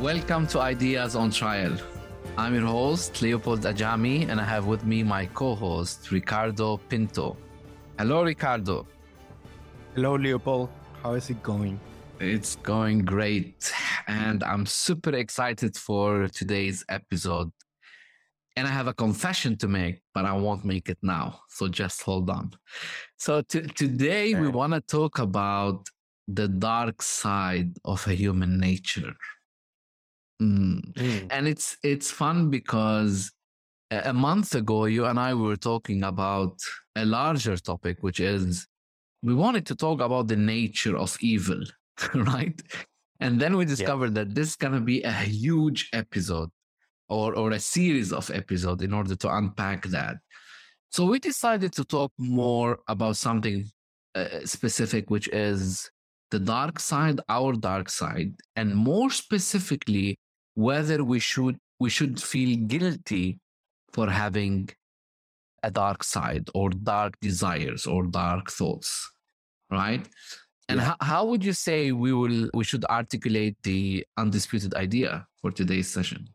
Welcome to Ideas on Trial. I'm your host, Leopold Ajami, and I have with me my co-host, Ricardo Pinto. Hello, Ricardo. Hello, Leopold. How is it going? It's going great, and I'm super excited for today's episode. And I have a confession to make, but I won't make it now, so just hold on. So today we want to talk about the dark side of a human nature. And it's fun because a month ago, you and I were talking about a larger topic, which is we wanted to talk about the nature of evil, right? And then we discovered that this is going to be a huge episode or a series of episodes in order to unpack that. So we decided to talk more about something specific, which is the dark side, our dark side, and more specifically, whether we should feel guilty for having a dark side or dark desires or dark thoughts, right? And how would you say we should articulate the undisputed idea for today's session?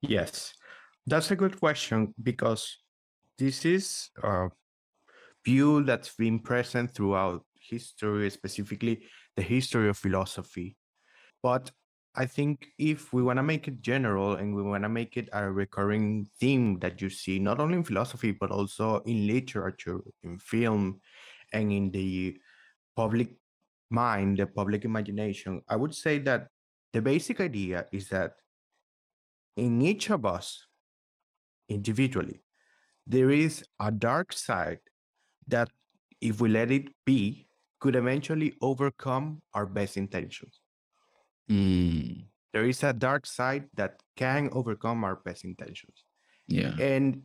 Yes, that's a good question, because this is a view that's been present throughout history, specifically the history of philosophy. But I think if we want to make it general and we want to make it a recurring theme that you see not only in philosophy, but also in literature, in film, and in the public mind, the public imagination, I would say that the basic idea is that in each of us, individually, there is a dark side that, if we let it be, could eventually overcome our best intentions. There is a dark side that can overcome our best intentions. Yeah. And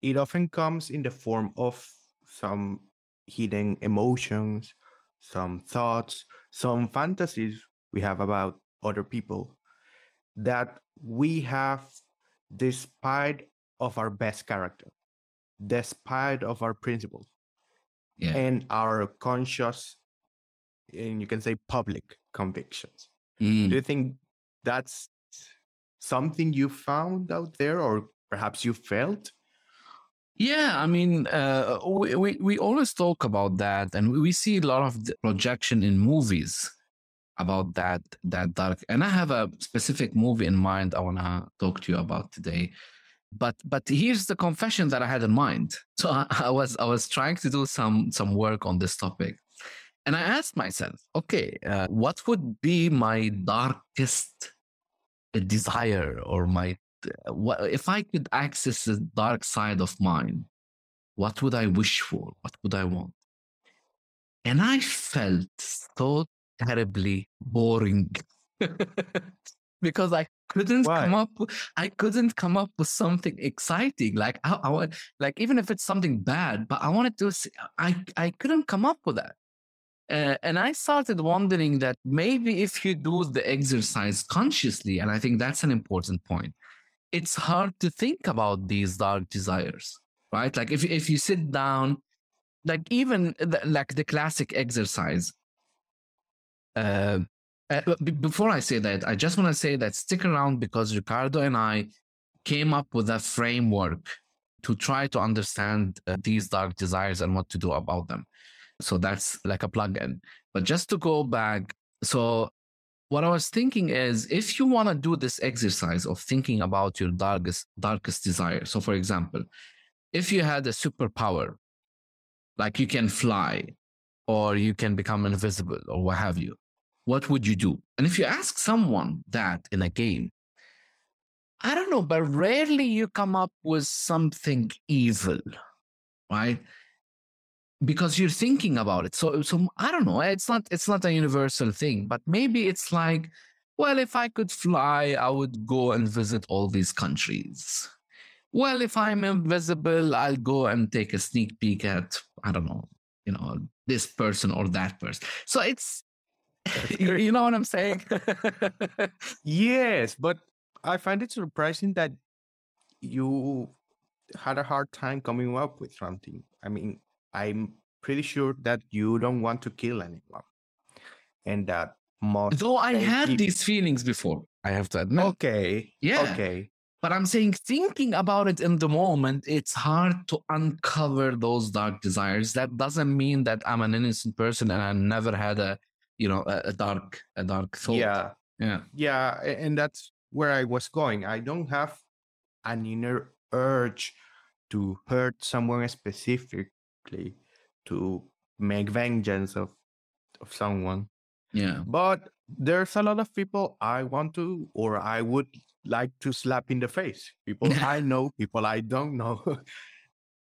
it often comes in the form of some hidden emotions, some thoughts, some fantasies we have about other people that we have despite of our best character, despite of our principles. Yeah. And our conscious, and you can say public convictions. Do you think that's something you found out there, or perhaps you felt? Yeah, I mean, we always talk about that, and we see a lot of projection in movies about that dark. And I have a specific movie in mind I want to talk to you about today. But here's the confession that I had in mind. So I was trying to do some work on this topic. And I asked myself, okay, what would be my darkest desire, or if I could access the dark side of mine, what would I wish for? What would I want? And I felt so terribly boring. Because I couldn't come up with something exciting. Like I like, even if it's something bad, but I wanted to. I couldn't come up with that, and I started wondering that maybe if you do the exercise consciously, and I think that's an important point, it's hard to think about these dark desires, right? Like if you sit down, like even the classic exercise. Before I say that, I just want to say that stick around, because Ricardo and I came up with a framework to try to understand these dark desires and what to do about them. So that's like a plug-in. But just to go back, so what I was thinking is, if you want to do this exercise of thinking about your darkest desire. So for example, if you had a superpower, like you can fly or you can become invisible or what have you, what would you do? And if you ask someone that in a game, I don't know, but rarely you come up with something evil, right? Because you're thinking about it. So I don't know. It's not a universal thing, but maybe it's like, well, if I could fly, I would go and visit all these countries. Well, if I'm invisible, I'll go and take a sneak peek at, I don't know, this person or that person. So it's, you know what I'm saying? Yes, but I find it surprising that you had a hard time coming up with something. I mean, I'm pretty sure that you don't want to kill anyone, and that more. Though I had these feelings before, I have to admit. Okay. Yeah. Okay. But I'm saying, thinking about it in the moment, it's hard to uncover those dark desires. That doesn't mean that I'm an innocent person and I never had a dark thought. Yeah. Yeah. Yeah. And that's where I was going. I don't have an inner urge to hurt someone specifically, to make vengeance of someone. Yeah. But there's a lot of people I want to, or I would like to slap in the face. People I know, people I don't know.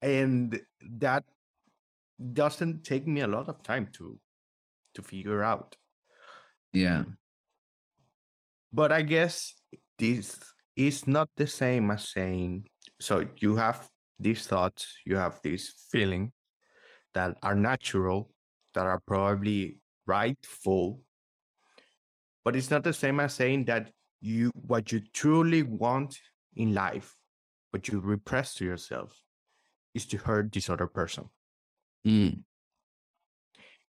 And that doesn't take me a lot of time to figure out. Yeah. But I guess this is not the same as saying, so you have these thoughts, you have this feeling that are natural, that are probably rightful, but it's not the same as saying that you what you truly want in life, what you repress to yourself, is to hurt this other person. Mm.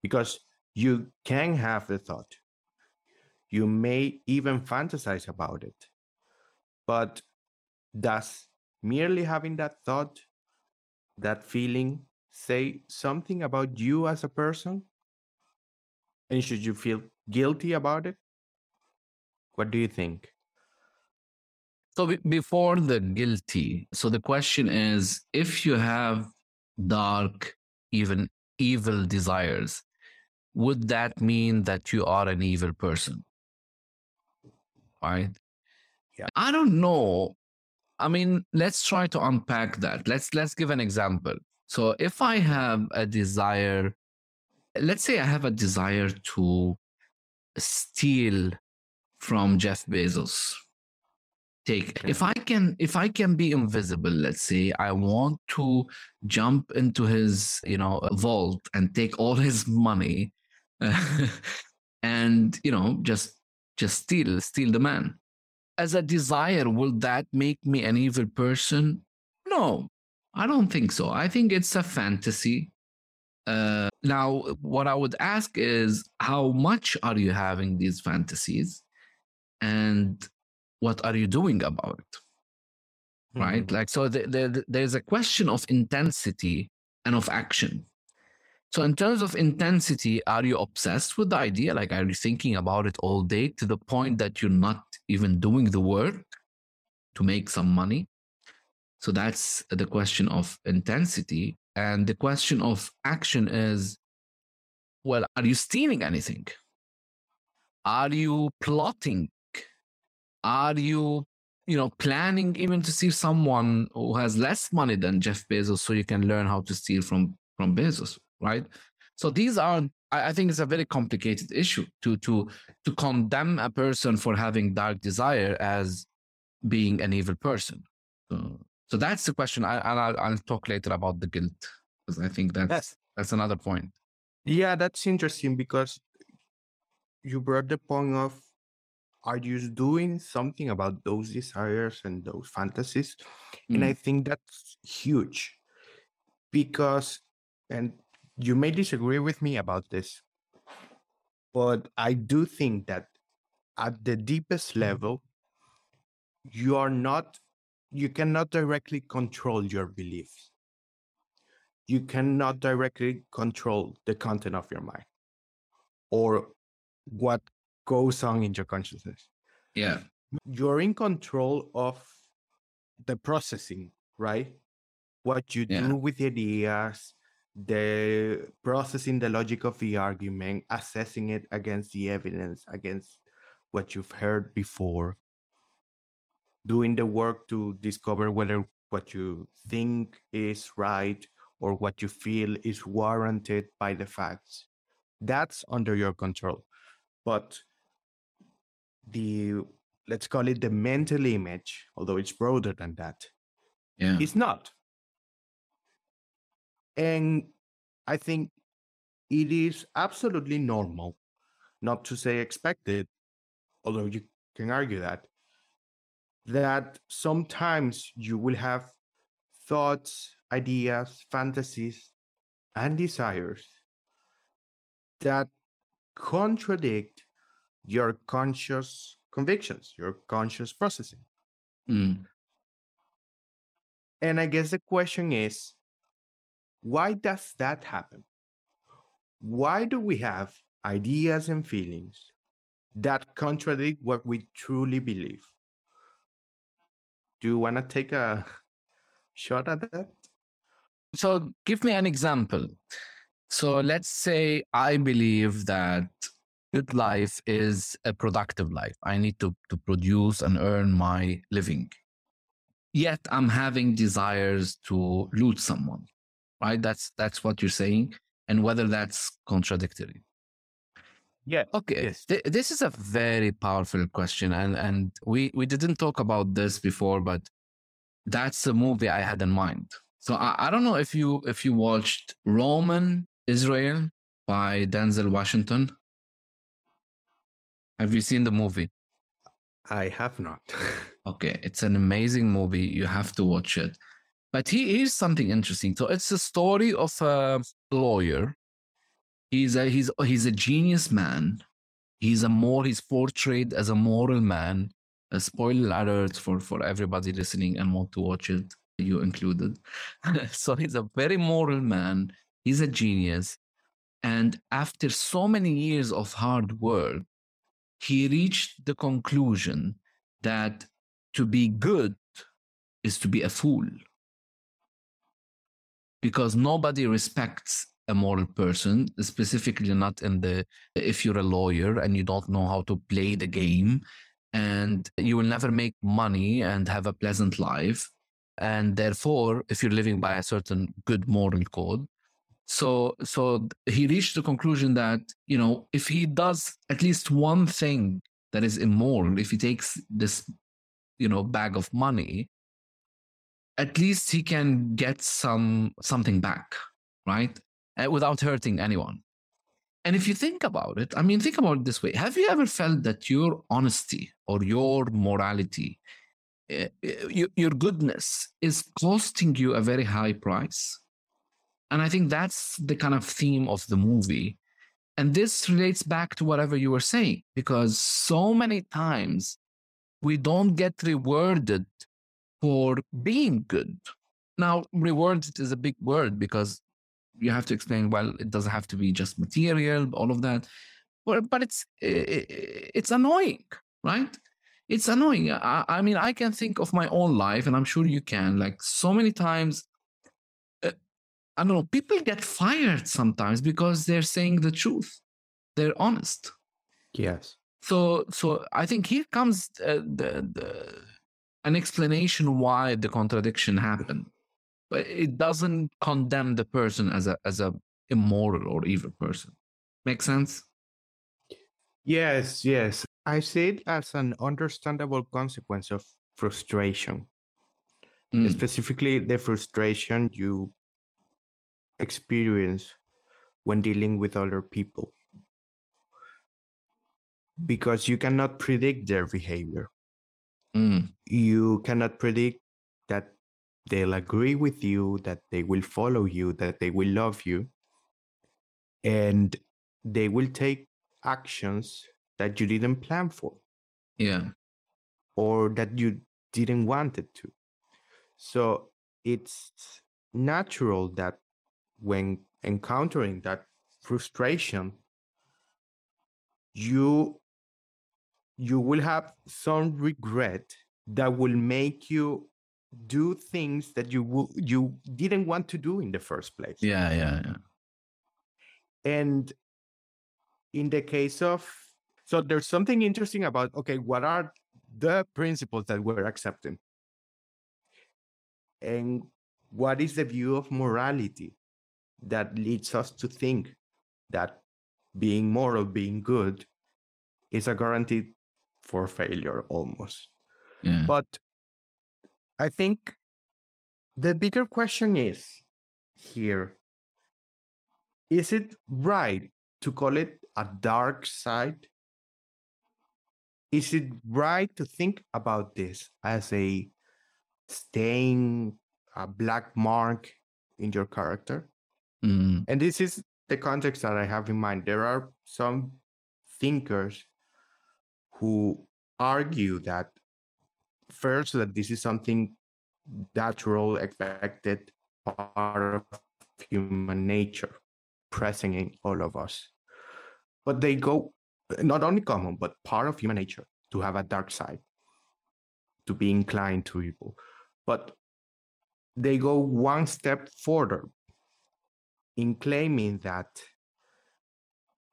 Because you can have the thought, you may even fantasize about it, but does merely having that thought, that feeling, say something about you as a person? And should you feel guilty about it? What do you think? So before the guilty, so the question is, if you have dark, even evil desires, would that mean that you are an evil person? Right? Yeah. I don't know. I mean, let's try to unpack that. Let's give an example. So if I have a desire, let's say I have a desire to steal from Jeff Bezos. If I can be invisible, let's say I want to jump into his, vault and take all his money and, just steal the man. As a desire, will that make me an evil person? No, I don't think so. I think it's a fantasy. Now, what I would ask is, how much are you having these fantasies? And what are you doing about it? Right? Mm-hmm. Like, so there's a question of intensity and of action. So in terms of intensity, are you obsessed with the idea? Like, are you thinking about it all day to the point that you're not even doing the work to make some money? So that's the question of intensity. And the question of action is, well, are you stealing anything? Are you plotting? Are you, planning even to see someone who has less money than Jeff Bezos so you can learn how to steal from Bezos, right? So these are, I think it's a very complicated issue to condemn a person for having dark desire as being an evil person. So that's the question. I'll talk later about the guilt, because I think that's another point. Yeah, that's interesting, because you brought the point of, are you doing something about those desires and those fantasies? Mm. And I think that's huge, because, and you may disagree with me about this, but I do think that at the deepest level, you cannot directly control your beliefs. You cannot directly control the content of your mind or what goes on in your consciousness. Yeah. You're in control of the processing, right? What you do with the ideas, the processing the logic of the argument, assessing it against the evidence, against what you've heard before, doing the work to discover whether what you think is right or what you feel is warranted by the facts. That's under your control. But let's call it the mental image, although it's broader than that, it's not. And I think it is absolutely normal, not to say expected, although you can argue that sometimes you will have thoughts, ideas, fantasies, and desires that contradict your conscious convictions, your conscious processing. Mm. And I guess the question is, why does that happen? Why do we have ideas and feelings that contradict what we truly believe? Do you want to take a shot at that? So give me an example. So let's say I believe that good life is a productive life. I need to produce and earn my living. Yet I'm having desires to loot someone, right? That's what you're saying. And whether that's contradictory. Yeah. Okay. Yes. This is a very powerful question. And we didn't talk about this before, but that's a movie I had in mind. So I don't know if you watched Roman Israel by Denzel Washington. Have you seen the movie? I have not. Okay. It's an amazing movie. You have to watch it. But here's something interesting. So it's the story of a lawyer. He's a genius man. He's portrayed as a moral man. A spoiler alert for everybody listening and want to watch it, you included. So he's a very moral man. He's a genius. And after so many years of hard work, he reached the conclusion that to be good is to be a fool, because nobody respects a moral person, specifically not in the, if you're a lawyer and you don't know how to play the game, and you will never make money and have a pleasant life. And therefore, if you're living by a certain good moral code, So he reached the conclusion that, you know, if he does at least one thing that is immoral, if he takes this, you know, bag of money, at least he can get something back, right? Without hurting anyone. And if you think about it, I mean, think about it this way. Have you ever felt that your honesty or your morality, your goodness is costing you a very high price? And I think that's the kind of theme of the movie. And this relates back to whatever you were saying, because so many times we don't get rewarded for being good. Now, rewarded is a big word because you have to explain, well, it doesn't have to be just material, all of that. But it's annoying, right? It's annoying. I mean, I can think of my own life, and I'm sure you can, like so many times. I don't know, people get fired sometimes because they're saying the truth. They're honest. Yes. So I think here comes an explanation why the contradiction happened. But it doesn't condemn the person as a immoral or evil person. Make sense? Yes, yes. I see it as an understandable consequence of frustration. Mm. Specifically, the frustration you experience when dealing with other people, because you cannot predict their behavior. Mm. You cannot predict that they'll agree with you, that they will follow you, that they will love you, and they will take actions that you didn't plan for, or that you didn't want it to. So it's natural that when encountering that frustration, you will have some regret that will make you do things that you didn't want to do in the first place. Yeah. And in the case of, so there's something interesting about, okay, what are the principles that we're accepting? And what is the view of morality that leads us to think that being moral, being good, is a guarantee for failure almost. Yeah. But I think the bigger question is here, is it right to call it a dark side? Is it right to think about this as a stain, a black mark in your character? Mm. And this is the context that I have in mind. There are some thinkers who argue that first, that this is something natural, expected, part of human nature, pressing in all of us. But they go, not only common, but part of human nature, to have a dark side, to be inclined to evil. But they go one step further in claiming that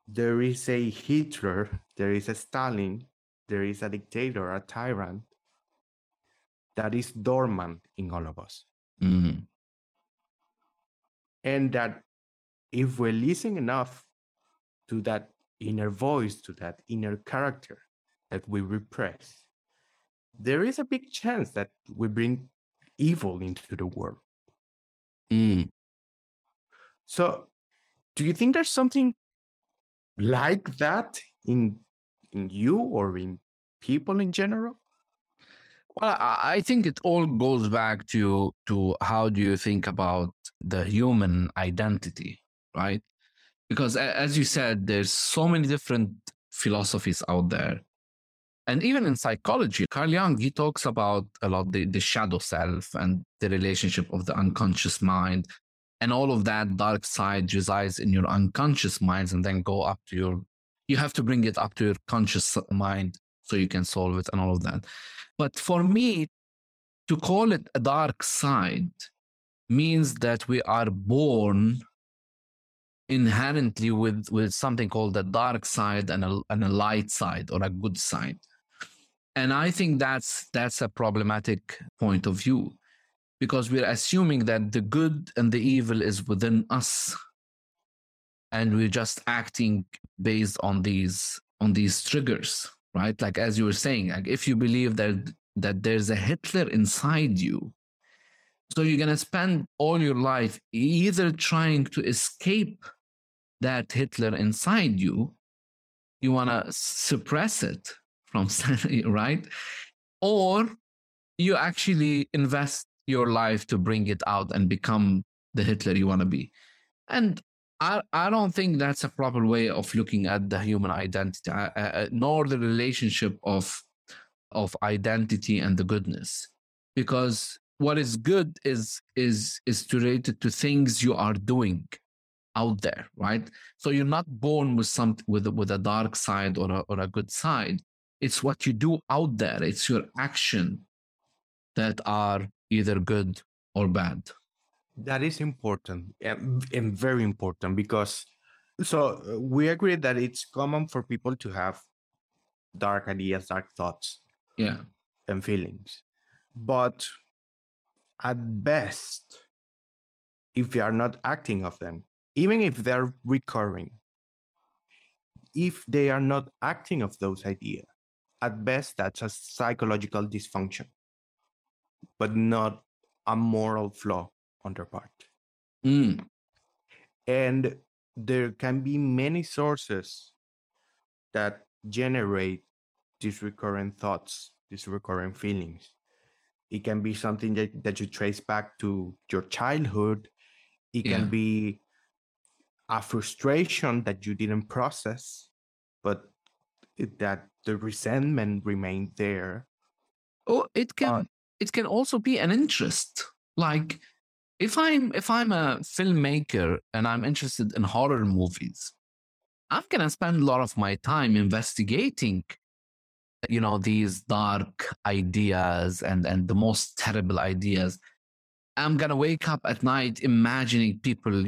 there is a Hitler, there is a Stalin, there is a dictator, a tyrant, that is dormant in all of us. Mm-hmm. And that if we listen enough to that inner voice, to that inner character that we repress, there is a big chance that we bring evil into the world. Mm. So do you think there's something like that in you or in people in general? Well, I think it all goes back to how do you think about the human identity, right? Because as you said, there's so many different philosophies out there. And even in psychology, Carl Jung, he talks about a lot the shadow self and the relationship of the unconscious mind. And all of that dark side resides in your unconscious minds and then go up to you have to bring it up to your conscious mind so you can solve it and all of that. But for me, to call it a dark side means that we are born inherently with something called a dark side and a light side or a good side. And I think that's a problematic point of view, because we're assuming that the good and the evil is within us. And we're just acting based on these triggers. Right? Like, as you were saying, like if you believe that there's a Hitler inside you, so you're going to spend all your life either trying to escape that Hitler inside you, you want to suppress it from, right? Or you actually invest your life to bring it out and become the Hitler you want to be. And I don't think that's a proper way of looking at the human identity, nor the relationship of identity and the goodness. Because what is good is related to things you are doing out there, right? So you're not born with a dark side or a good side. It's what you do out there. It's your action that are either good or bad. That is important and very important, because so we agree that it's common for people to have dark ideas, dark thoughts, and feelings. But at best, if you are not acting on them, even if they're recurring, if they are not acting on those ideas, at best that's a psychological dysfunction, but not a moral flaw on their part. Mm. And there can be many sources that generate these recurrent thoughts, these recurrent feelings. It can be something that you trace back to your childhood. It can be a frustration that you didn't process, but that the resentment remained there. Oh, it can also be an interest. Like, if I'm a filmmaker and I'm interested in horror movies, I'm going to spend a lot of my time investigating, these dark ideas and the most terrible ideas. I'm going to wake up at night imagining people,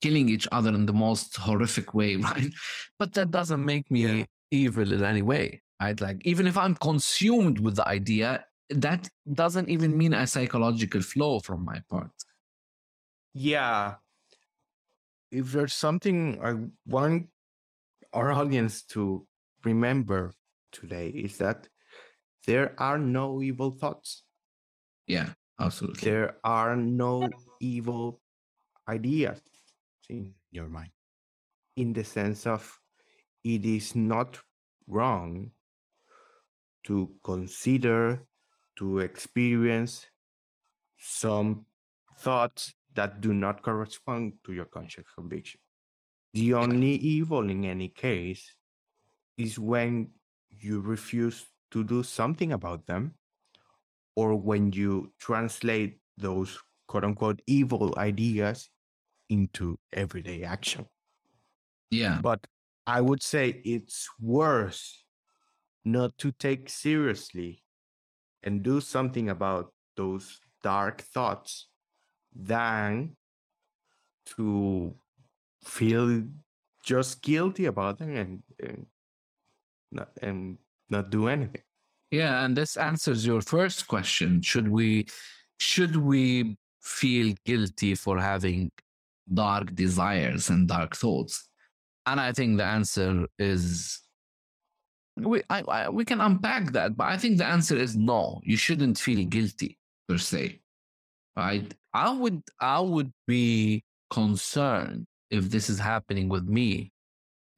killing each other in the most horrific way, right? But that doesn't make me evil in any way, right? Like, even if I'm consumed with the idea, that doesn't even mean a psychological flaw from my part. Yeah. If there's something I want our audience to remember today, is that there are no evil thoughts. Yeah, absolutely. There are no evil ideas in your mind, in the sense of it is not wrong to consider, to experience some thoughts that do not correspond to your conscious conviction. The only evil in any case is when you refuse to do something about them, or when you translate those quote unquote evil ideas into everyday action. Yeah. But I would say it's worse not to take seriously and do something about those dark thoughts than to feel just guilty about them and not do anything. Yeah, and this answers your first question. Should we feel guilty for having dark desires and dark thoughts? And I think the answer is we can unpack that, but I think the answer is no. You shouldn't feel guilty per se, right? I would be concerned if this is happening with me,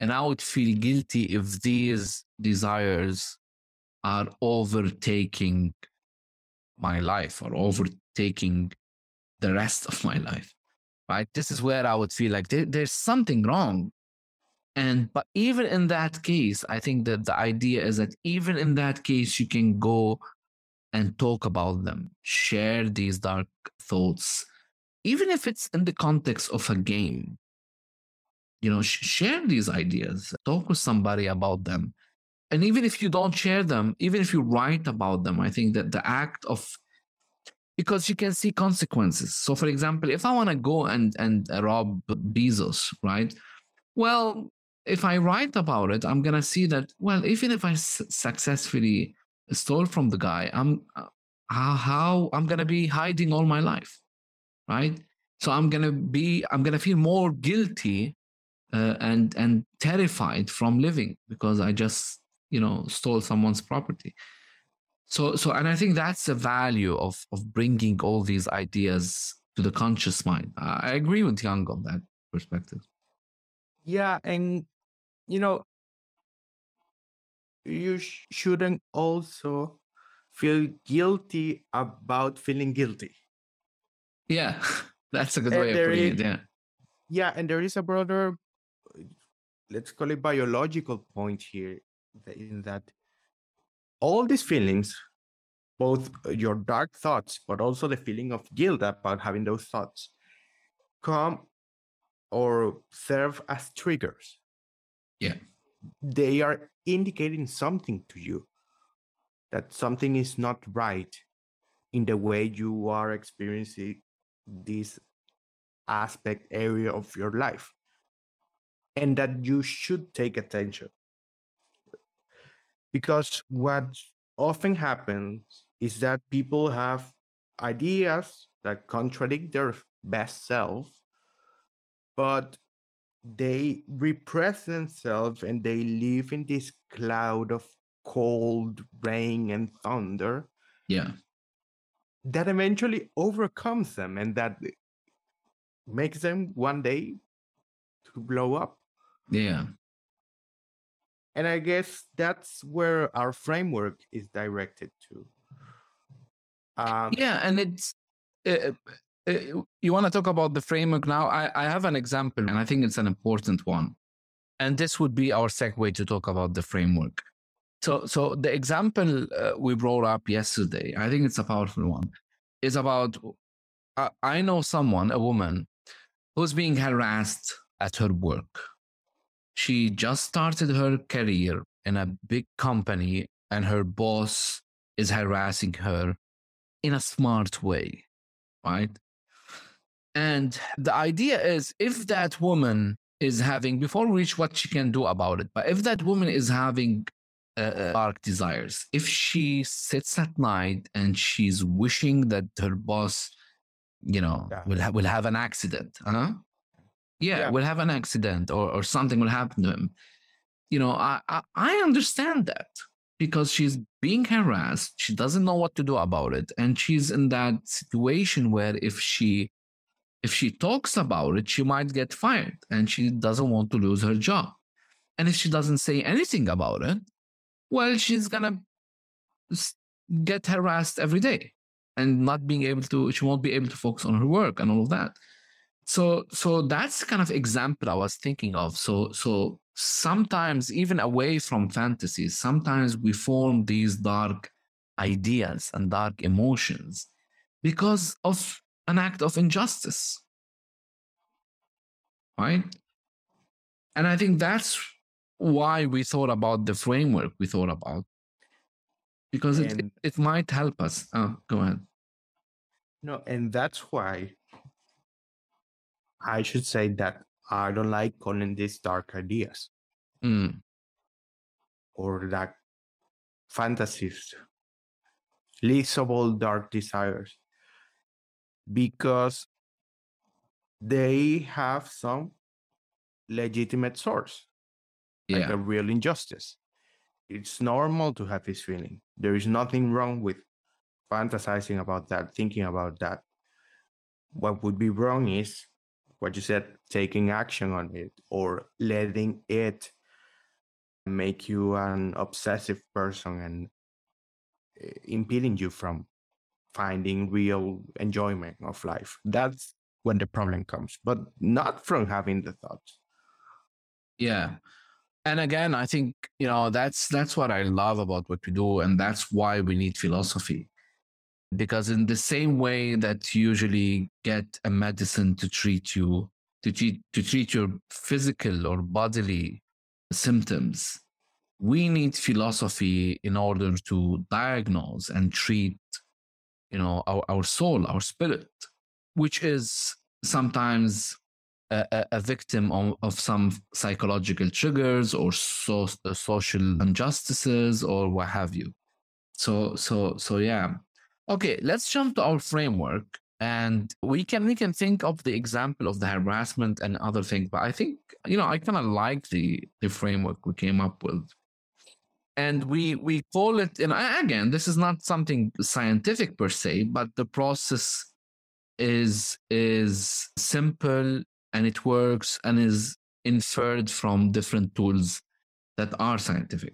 and I would feel guilty if these desires are overtaking my life or overtaking the rest of my life, right? This is where I would feel like there's something wrong. But even in that case, I think that the idea is that even in that case, you can go and talk about them, share these dark thoughts, even if it's in the context of a game. You know, share these ideas, talk with somebody about them. And even if you don't share them, even if you write about them, I think that the act of, because you can see consequences. So for example, if I want to go and rob Bezos, right? Well, if I write about it, I'm going to see that, well, even if I successfully stole from the guy, I'm going to be hiding all my life, right? So I'm going to feel more guilty and terrified from living because I just, you know, stole someone's property. So, and I think that's the value of bringing all these ideas to the conscious mind. I agree with Jung on that perspective. Yeah, and, you know, you shouldn't also feel guilty about feeling guilty. Yeah, that's a good way of putting it, yeah. Yeah, and there is a broader, let's call it biological point here, in that all these feelings, both your dark thoughts, but also the feeling of guilt about having those thoughts, come or serve as triggers. Yeah. They are indicating something to you, that something is not right in the way you are experiencing this aspect, area of your life, and that you should take attention. Because what often happens is that people have ideas that contradict their best self, but they repress themselves and they live in this cloud of cold rain and thunder. Yeah. That eventually overcomes them, and that makes them one day to blow up. Yeah. And I guess that's where our framework is directed to. Yeah, and it's... you want to talk about the framework now? I have an example, and I think it's an important one. And this would be our segue to talk about the framework. So the example we brought up yesterday, I think it's a powerful one, is about, I know someone, a woman, who's being harassed at her work. She just started her career in a big company, and her boss is harassing her in a smart way, right? And the idea is, if that woman is having, before we reach what she can do about it, but if that woman is having dark desires, if she sits at night and she's wishing that her boss, you know, will have an accident, huh? Yeah, will have an accident or something will happen to him. You know, I understand that, because she's being harassed, she doesn't know what to do about it, and she's in that situation where if she talks about it, she might get fired, and she doesn't want to lose her job. And if she doesn't say anything about it, well, she's gonna get harassed every day, and she won't be able to focus on her work and all of that. So that's the kind of example I was thinking of. So sometimes even away from fantasies, sometimes we form these dark ideas and dark emotions because of an act of injustice, right? And I think that's why we thought about the framework we thought about, because it might help us. Oh, go ahead. No, and that's why I should say that I don't like calling these dark ideas or that fantasies, least of all dark desires, because they have some legitimate source, like a real injustice. It's normal to have this feeling. There is nothing wrong with fantasizing about that, thinking about that. What would be wrong is what you said, taking action on it or letting it make you an obsessive person and impeding you from finding real enjoyment of life. That's when the problem comes, but not from having the thoughts. Yeah. And again, I think, that's what I love about what we do. And that's why we need philosophy. Because in the same way that you usually get a medicine to treat you, to treat your physical or bodily symptoms, we need philosophy in order to diagnose and treat, our soul, our spirit, which is sometimes a victim of some psychological triggers or social injustices or what have you. So yeah. Okay, let's jump to our framework, and we can think of the example of the harassment and other things, but I think, I kind of like the framework we came up with. And we call it, and again, this is not something scientific per se, but the process is simple and it works and is inferred from different tools that are scientific.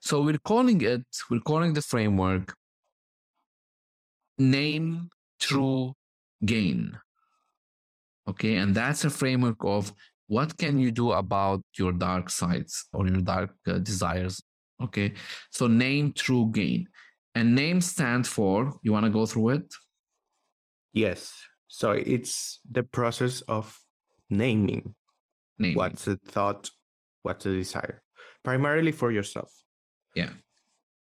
So we're calling the framework Name True Gain. Okay, and that's a framework of what can you do about your dark sides or your dark desires. Okay, so Name True Gain. And name stands for, you want to go through it? Yes. So it's the process of naming. What's the thought, what's the desire, primarily for yourself. Yeah.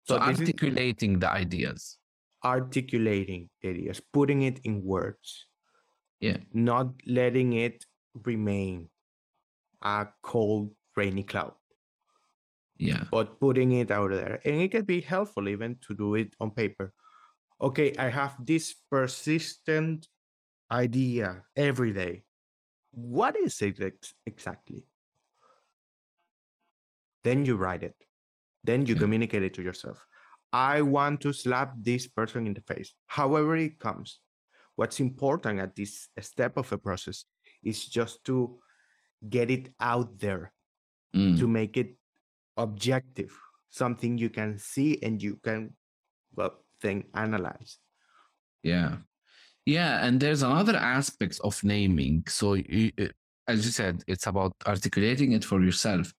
So articulating the ideas. Articulating ideas, putting it in words, not letting it remain a cold, rainy cloud, but putting it out there. And it can be helpful even to do it on paper. Okay, I have this persistent idea every day. What is it exactly? Then you write it. Then you communicate it to yourself. I want to slap this person in the face, however it comes. What's important at this step of a process is just to get it out there, to make it objective, something you can see and you can, analyze. Yeah. Yeah. And there's another aspect of naming. So as you said, it's about articulating it for yourself.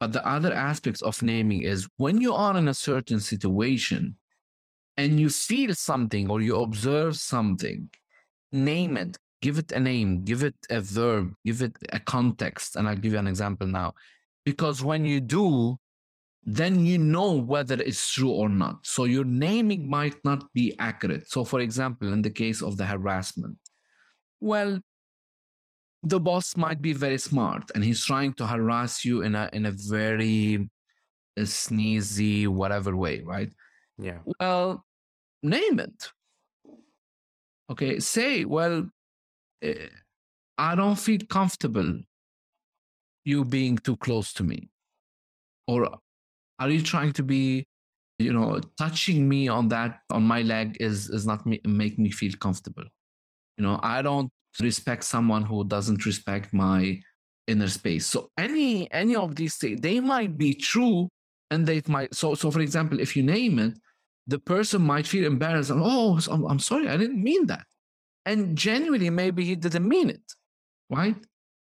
But the other aspects of naming is when you are in a certain situation and you feel something or you observe something, name it, give it a name, give it a verb, give it a context. And I'll give you an example now. Because when you do, then you know whether it's true or not. So your naming might not be accurate. So for example, in the case of the harassment, the boss might be very smart and he's trying to harass you in a very sneezy, whatever way, right? Yeah. Well, name it. Okay. Say, I don't feel comfortable you being too close to me. Or are you trying to be, touching me on my leg is not make me feel comfortable. I don't respect someone who doesn't respect my inner space. So any of these things, they might be true, and they might. So for example, if you name it, the person might feel embarrassed. And, I'm sorry, I didn't mean that. And genuinely, maybe he didn't mean it, right?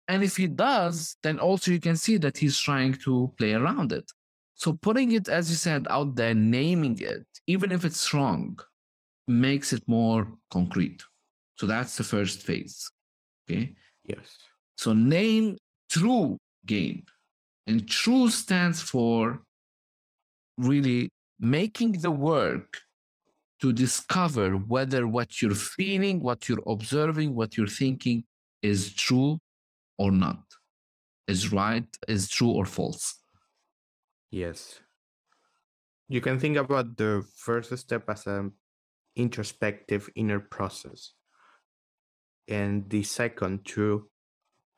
And if he does, then also you can see that he's trying to play around it. So putting it, as you said, out there, naming it, even if it's wrong, makes it more concrete. So that's the first phase. Okay? Yes. So name true gain. And true stands for really making the work to discover whether what you're feeling, what you're observing, what you're thinking is true or not, is right, is true or false. Yes. You can think about the first step as an introspective inner process, and the second two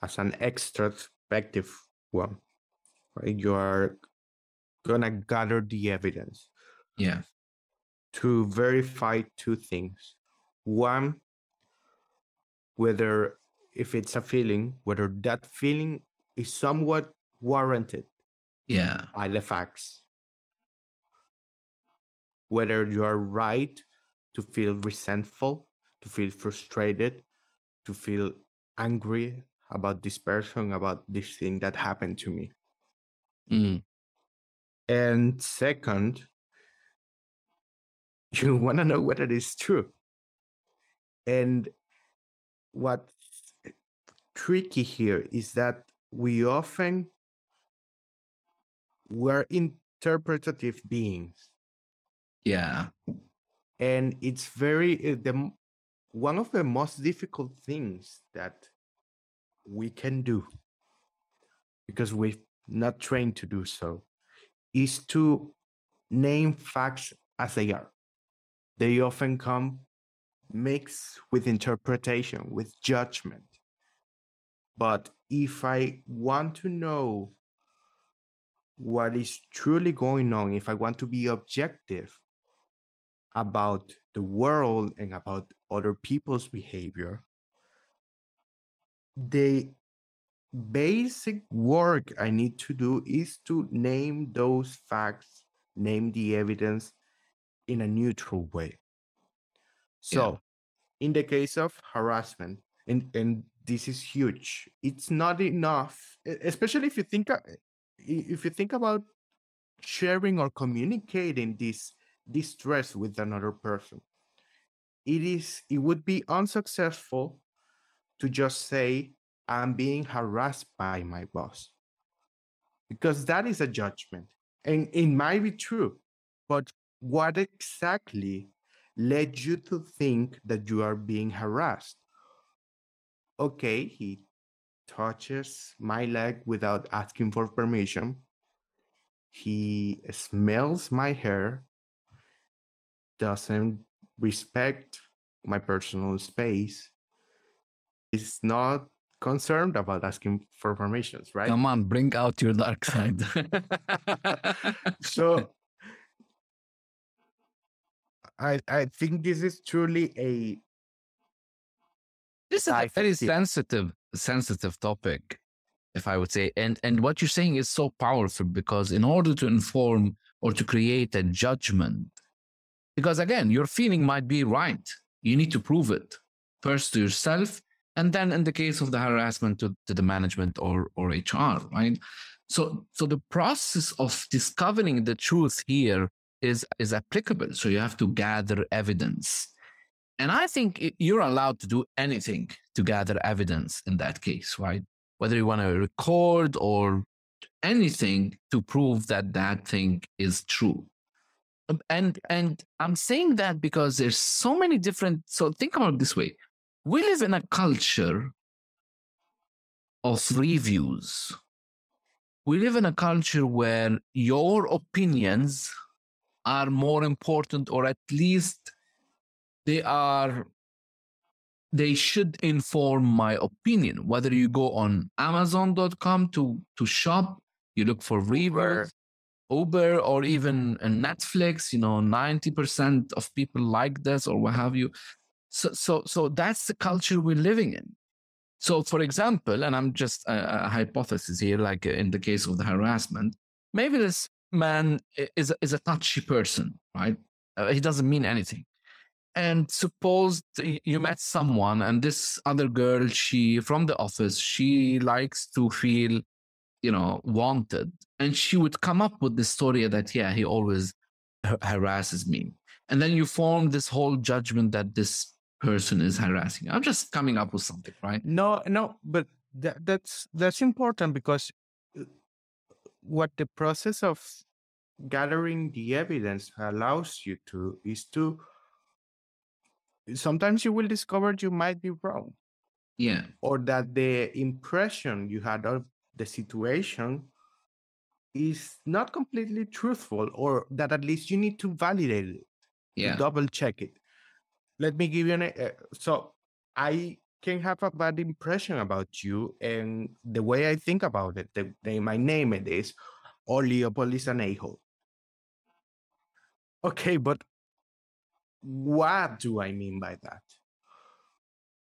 as an extrospective one, right? You are going to gather the evidence. Yeah. To verify two things. One, whether if it's a feeling, whether that feeling is somewhat warranted by the facts. Whether you are right to feel resentful, to feel frustrated, to feel angry about this person, about this thing that happened to me. Mm. And second, you want to know whether it is true. And what's tricky here is that we're interpretative beings. Yeah. And it's one of the most difficult things that we can do, because we're not trained to do so, is to name facts as they are. They often come mixed with interpretation, with judgment. But if I want to know what is truly going on, if I want to be objective about the world and about other people's behavior, the basic work I need to do is to name those facts, name the evidence in a neutral way. So in the case of harassment, and this is huge, it's not enough, especially if you think about sharing or communicating this distress with another person. It would be unsuccessful to just say, I'm being harassed by my boss, because that is a judgment, and it might be true, but what exactly led you to think that you are being harassed? Okay, he touches my leg without asking for permission. He smells my hair, doesn't respect my personal space, is not concerned about asking for permissions, right? Come on, bring out your dark side. So I think this is truly a very sensitive topic, if I would say. And what you're saying is so powerful, because in order to inform or to create a judgment, because again, your feeling might be right. You need to prove it first to yourself, and then in the case of the harassment to the management or HR, right? So the process of discovering the truth here is applicable. So you have to gather evidence. And I think you're allowed to do anything to gather evidence in that case, right? Whether you want to record or anything to prove that thing is true. And I'm saying that because there's so many different... So think about it this way. We live in a culture of reviews. We live in a culture where your opinions are more important, or at least they should inform my opinion. Whether you go on Amazon.com to shop, you look for reviews, Uber, or even Netflix, 90% of people like this or what have you. So that's the culture we're living in. So for example, and I'm just a hypothesis here, like in the case of the harassment, maybe this man is a touchy person, right? He doesn't mean anything. And suppose you met someone, and this other girl, she from the office, she likes to feel, you know, wanted. And she would come up with this story that, yeah, he always harasses me. And then you form this whole judgment that this person is harassing. I'm just coming up with something, right? No, but that's important, because what the process of gathering the evidence allows you to is to sometimes you will discover you might be wrong. Yeah. Or that the impression you had of the situation is not completely truthful, or that at least you need to validate it. Yeah. Double check it. Let me give you an... so I can have a bad impression about you, and the way I think about it, my name it is, oh, Leopold is an a-hole. Okay, but what do I mean by that?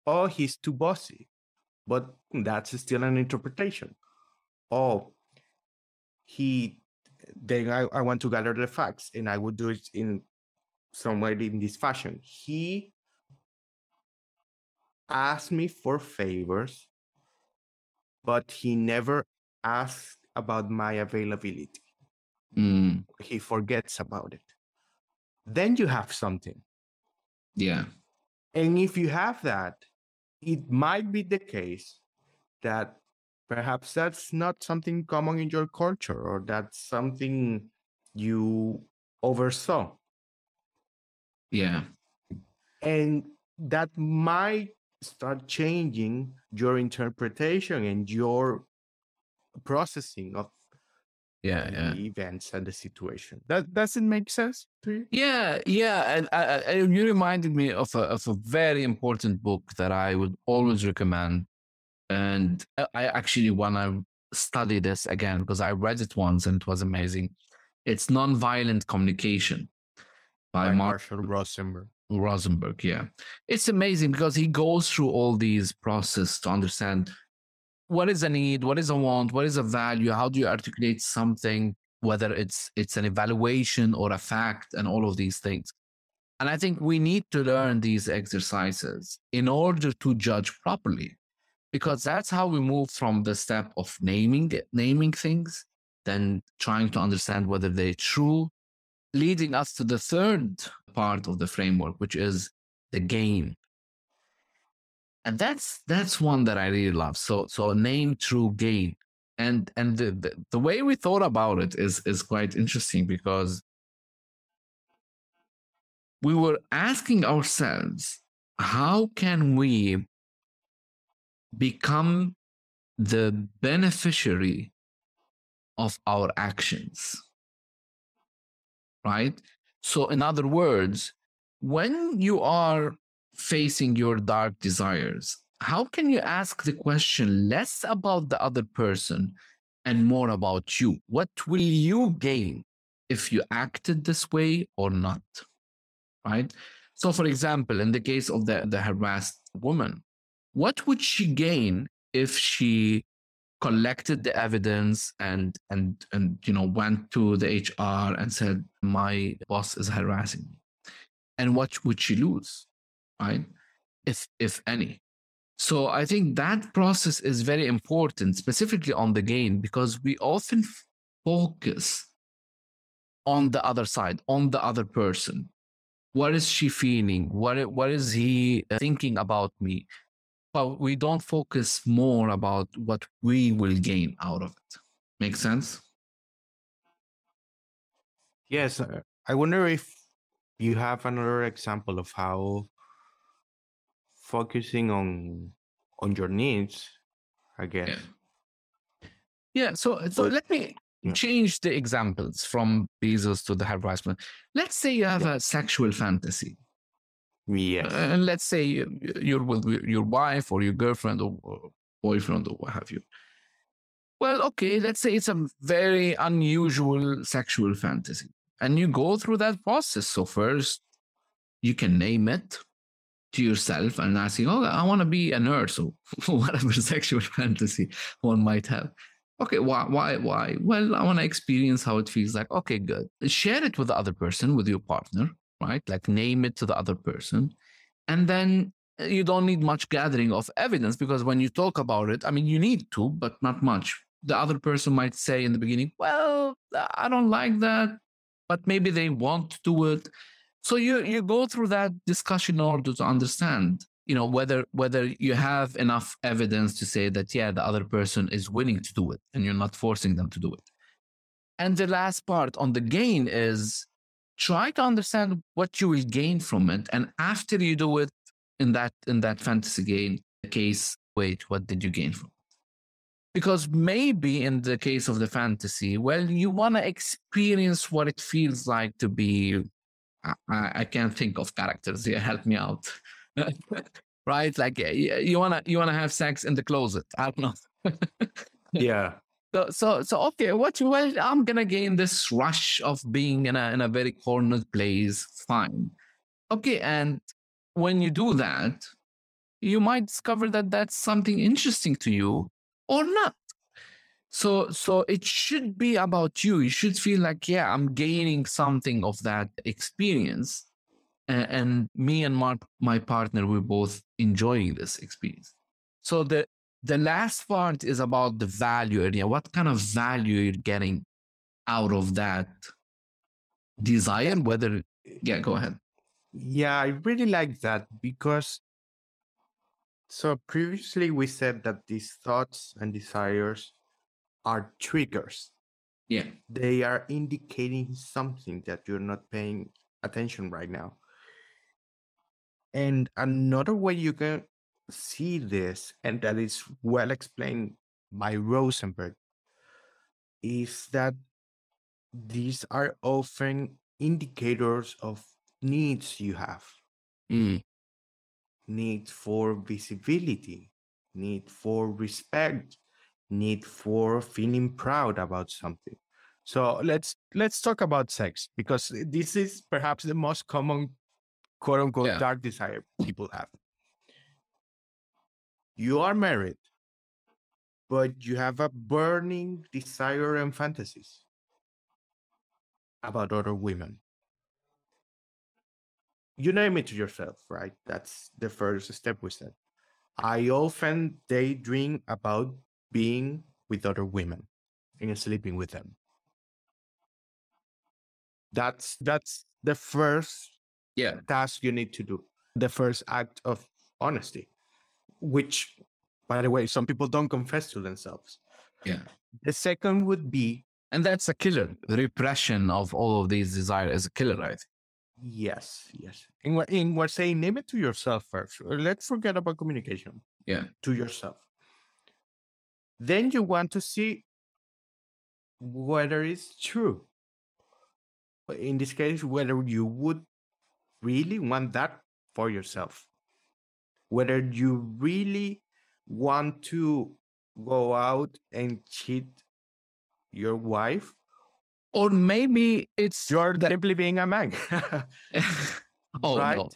Oh, he's too bossy. But that's still an interpretation. Oh, then I want to gather the facts, and I would do it in some way in this fashion. He asked me for favors, but he never asked about my availability. Mm. He forgets about it. Then you have something. Yeah. And if you have that, it might be the case that perhaps that's not something common in your culture, or that's something you oversaw. Yeah. And that might start changing your interpretation and your processing of the events and the situation. That doesn't make sense to you? Yeah. And you reminded me of a very important book that I would always recommend. And I actually want to study this again, because I read it once and it was amazing. It's Nonviolent Communication by Marshall Rosenberg. Yeah. It's amazing because he goes through all these processes to understand what is a need, what is a want, what is a value, how do you articulate something, whether it's an evaluation or a fact, and all of these things. And I think we need to learn these exercises in order to judge properly, because that's how we move from the step of naming things, then trying to understand whether they're true, leading us to the third part of the framework, which is the game. And that's one that I really love. So name, true, gain. And the way we thought about it is quite interesting, because we were asking ourselves, how can we become the beneficiary of our actions? Right? So in other words, when you are facing your dark desires, how can you ask the question less about the other person and more about you? What will you gain if you acted this way or not? Right? So for example, in the case of the harassed woman, what would she gain if she collected the evidence and you know, went to the HR and said, my boss is harassing me? And what would she lose, right? If any. So I think that process is very important, specifically on the gain, because we often focus on the other side, on the other person. What is she feeling? What is he thinking about me? But we don't focus more about what we will gain out of it. Make sense? Yes. I wonder if you have another example of how focusing on your needs, I guess. Yeah. So let me change the examples from Bezos to the harassment. Let's say you have a sexual fantasy. Yes. And let's say you're with your wife or your girlfriend or boyfriend or what have you. Well, okay, let's say it's a very unusual sexual fantasy. And you go through that process. So first, you can name it to yourself and asking, oh, I want to be a nurse or whatever sexual fantasy one might have. Okay, why? Well, I want to experience how it feels like. Okay, good. Share it with the other person, with your partner. right? Like name it to the other person. And then you don't need much gathering of evidence, because when you talk about it, I mean, you need to, but not much. The other person might say in the beginning, well, I don't like that, but maybe they want to do it. So you go through that discussion in order to understand, you know, whether you have enough evidence to say that, yeah, the other person is willing to do it and you're not forcing them to do it. And the last part on the gain is try to understand what you will gain from it. And after you do it in that fantasy game case, wait, what did you gain from it? Because maybe in the case of the fantasy, well, you want to experience what it feels like to be, I can't think of characters here, help me out. Right? Like you wanna have sex in the closet. I don't know. Yeah. So okay, I'm gonna gain this rush of being in a very cornered place. Fine. Okay, and when you do that, you might discover that that's something interesting to you or not. So it should be about you. You should feel like, yeah, I'm gaining something of that experience. And me and my partner, we're both enjoying this experience. So the last part is about the value area. What kind of value you're getting out of that desire? Go ahead. Yeah, I really like that, because so previously we said that these thoughts and desires are triggers. Yeah. They are indicating something that you're not paying attention right now. And another way you can see this, and that is well explained by Rosenberg, is that these are often indicators of needs you have. Mm. Need for visibility, need for respect, need for feeling proud about something. So let's talk about sex, because this is perhaps the most common quote unquote dark desire people have. You are married, but you have a burning desire and fantasies about other women. You name it to yourself, right? That's the first step we said. I often daydream about being with other women and sleeping with them. That's the first task you need to do. The first act of honesty, which, by the way, some people don't confess to themselves. Yeah. The second would be... And that's a killer. The repression of all of these desires is a killer, right? Yes. And we're saying, name it to yourself first. Let's forget about communication. Yeah. To yourself. Then you want to see whether it's true. In this case, whether you would really want that for yourself, whether you really want to go out and cheat your wife, or maybe it's you're simply being a man. Right? No.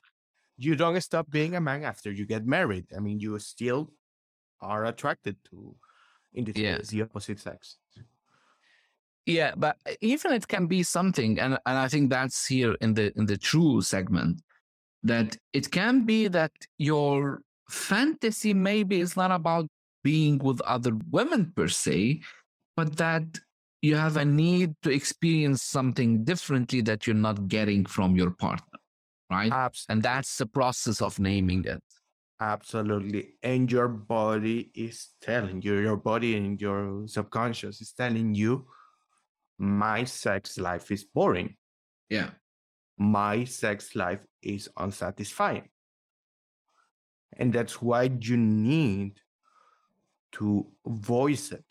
You don't stop being a man after you get married. I mean, you still are attracted to, in this case, the opposite sex. Yeah, but even it can be something, and I think that's here in the true segment, that it can be that your fantasy maybe is not about being with other women per se, but that you have a need to experience something differently that you're not getting from your partner, right? Absolutely. And that's the process of naming it. Absolutely. And your body is telling you, your body and your subconscious is telling you, my sex life is boring. Yeah. My sex life is unsatisfying. And that's why you need to voice it.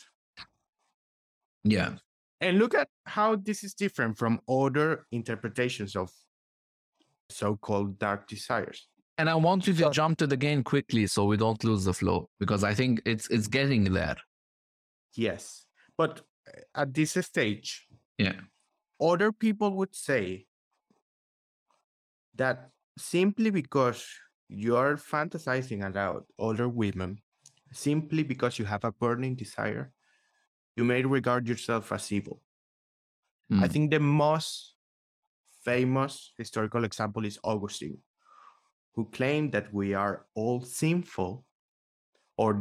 Yeah. And look at how this is different from other interpretations of so-called dark desires. And I want you to jump to the game quickly so we don't lose the flow, because I think it's getting there. Yes. But at this stage, other people would say that simply because you're fantasizing about other women, simply because you have a burning desire, you may regard yourself as evil. I think the most famous historical example is Augustine, who claimed that we are all sinful, or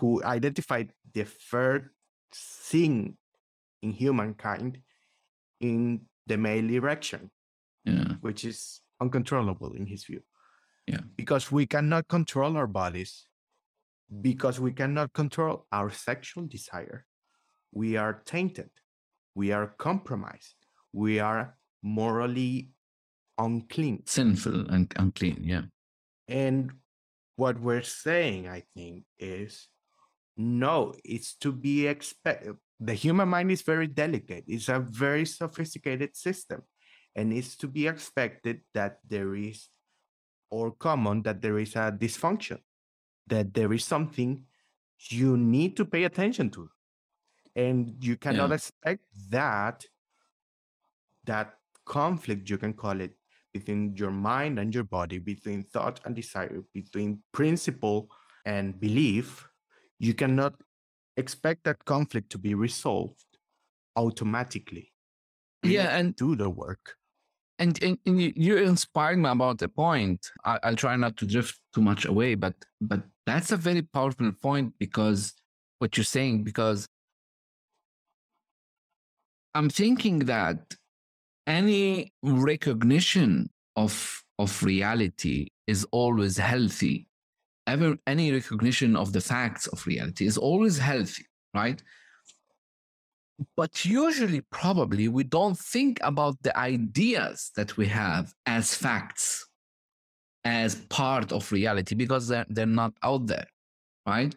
who identified the first sin in humankind in the male erection, which is uncontrollable in his view. Yeah. Because we cannot control our bodies, because we cannot control our sexual desire, we are tainted, we are compromised, we are morally unclean. Sinful and unclean, yeah. And what we're saying, I think, is no, it's to be expected. The human mind is very delicate. It's a very sophisticated system. And it's to be expected that there is, or common, that there is a dysfunction, that there is something you need to pay attention to. And you cannot expect that conflict, you can call it, between your mind and your body, between thought and desire, between principle and belief. You cannot expect that conflict to be resolved automatically. Yeah, and do the work. And you inspired me about the point. I'll try not to drift too much away, but that's a very powerful point, because what you're saying, because I'm thinking that any recognition of reality is always healthy. Any recognition of the facts of reality is always healthy, right? But usually, probably, we don't think about the ideas that we have as facts, as part of reality, because they're not out there, right?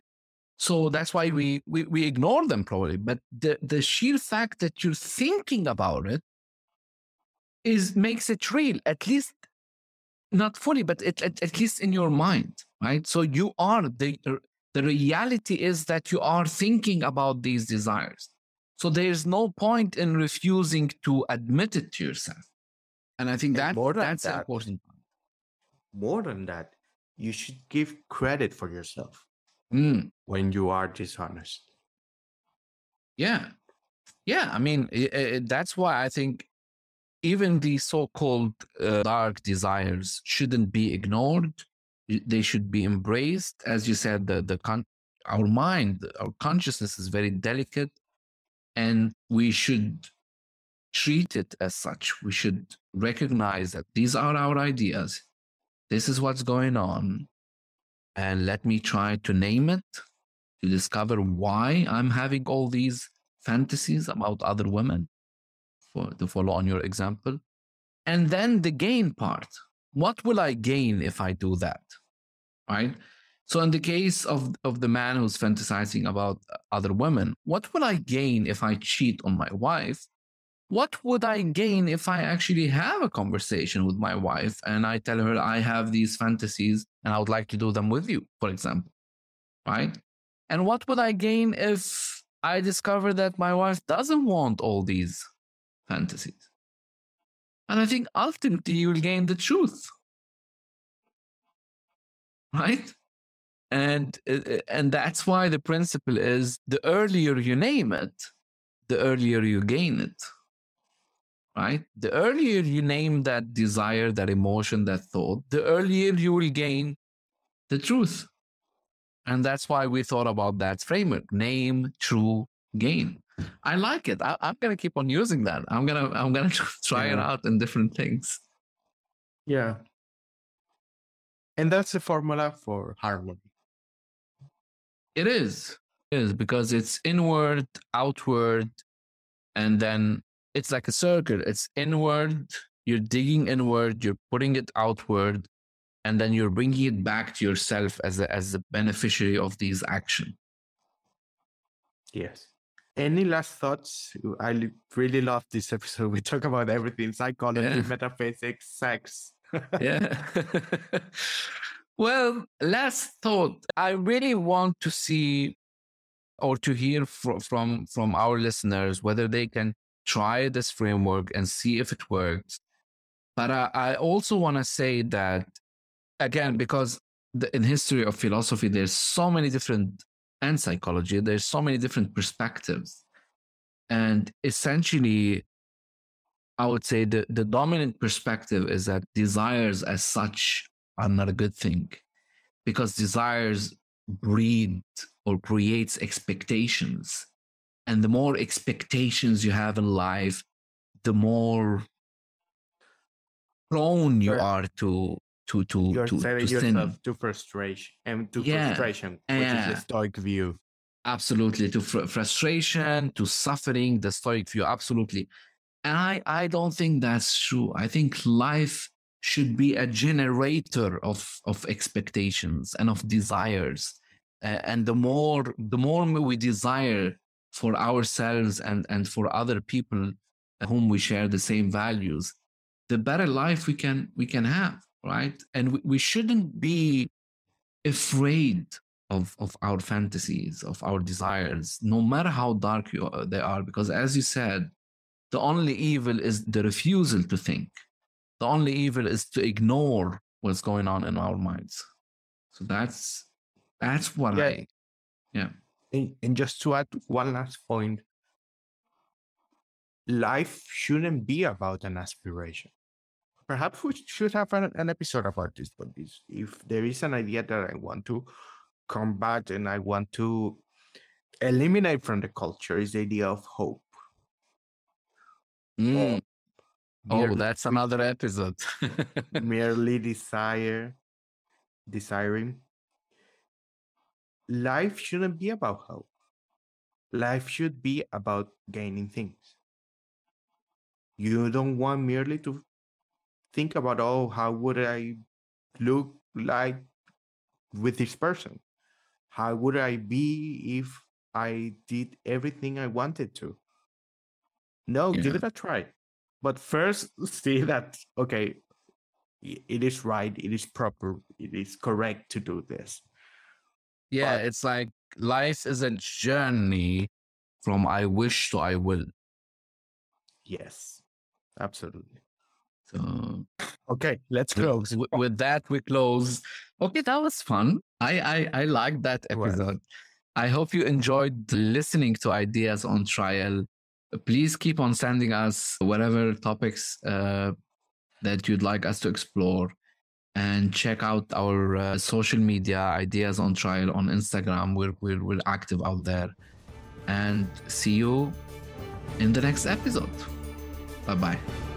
So that's why we ignore them probably. But the sheer fact that you're thinking about it makes it real, at least not fully, but at least in your mind, right? So you are, the reality is that you are thinking about these desires. So there is no point in refusing to admit it to yourself. And I think that's an important point. More than that, you should give credit for yourself when you are dishonest. Yeah. Yeah. I mean, that's why I think even the so-called dark desires shouldn't be ignored. They should be embraced. As you said, our mind, our consciousness is very delicate. And we should treat it as such. We should recognize that these are our ideas. This is what's going on. And let me try to name it, to discover why I'm having all these fantasies about other women, to follow on your example. And then the gain part. What will I gain if I do that? Right? So in the case of the man who's fantasizing about other women, what would I gain if I cheat on my wife? What would I gain if I actually have a conversation with my wife and I tell her I have these fantasies and I would like to do them with you, for example, right? And what would I gain if I discover that my wife doesn't want all these fantasies? And I think ultimately you will gain the truth, right? And that's why the principle is the earlier you name it, the earlier you gain it, right? The earlier you name that desire, that emotion, that thought, the earlier you will gain the truth. And that's why we thought about that framework, name, true, gain. I like it. I'm going to keep on using that. I'm going to try it out in different things. Yeah. And that's the formula for harmony. It is because it's inward, outward, and then it's like a circle. It's inward, you're digging inward, you're putting it outward, and then you're bringing it back to yourself as the beneficiary of these actions. Yes. Any last thoughts? I really love this episode. We talk about everything, psychology, metaphysics, sex. Yeah. Well, last thought. I really want to see or to hear from our listeners whether they can try this framework and see if it works. But I also want to say that, again, because in history of philosophy, there's so many different, and psychology, there's so many different perspectives. And essentially, I would say the dominant perspective is that desires as such are not a good thing, because desires breed or creates expectations. And the more expectations you have in life, the more prone you are to frustration and to frustration, which is the Stoic view. Absolutely, to frustration, to suffering, the Stoic view, absolutely. And I don't think that's true. I think life should be a generator of expectations and of desires. And the more we desire for ourselves and for other people whom we share the same values, the better life we can have, right? And we shouldn't be afraid of our fantasies, of our desires, no matter how dark they are. Because as you said, the only evil is the refusal to think. The only evil is to ignore what's going on in our minds. So that's what And just to add one last point, life shouldn't be about an aspiration. Perhaps we should have an episode about this, but if there is an idea that I want to combat and I want to eliminate from the culture, is the idea of hope. Mm. Oh, that's another episode. Merely desiring. Life shouldn't be about hope. Life should be about gaining things. You don't want merely to think about, how would I look like with this person? How would I be if I did everything I wanted to? No, give it a try. But first, see that, okay, it is right, it is proper, it is correct to do this. Yeah, but it's like life is a journey from I wish to I will. Yes, absolutely. So, okay, let's close. With that, we close. Okay, that was fun. I liked that episode. Well, I hope you enjoyed listening to Ideas on Trial. Please keep on sending us whatever topics that you'd like us to explore, and check out our social media, Ideas on Trial on Instagram. We're active out there, and see you in the next episode. Bye-bye.